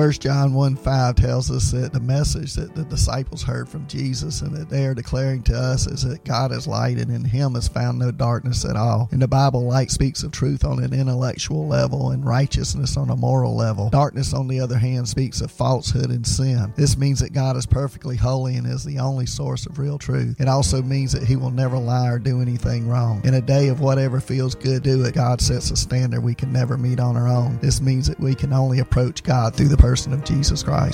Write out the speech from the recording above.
1 John 1:5 tells us that the message that the disciples heard from Jesus and that they are declaring to us is that God is light and in him is found no darkness at all. And the Bible, light speaks of truth on an intellectual level and righteousness on a moral level. Darkness, on the other hand, speaks of falsehood and sin. This means that God is perfectly holy and is the only source of real truth. It also means that he will never lie or do anything wrong. In a day of whatever feels good to it, God sets a standard we can never meet on our own. This means that we can only approach God through the person of Jesus Christ.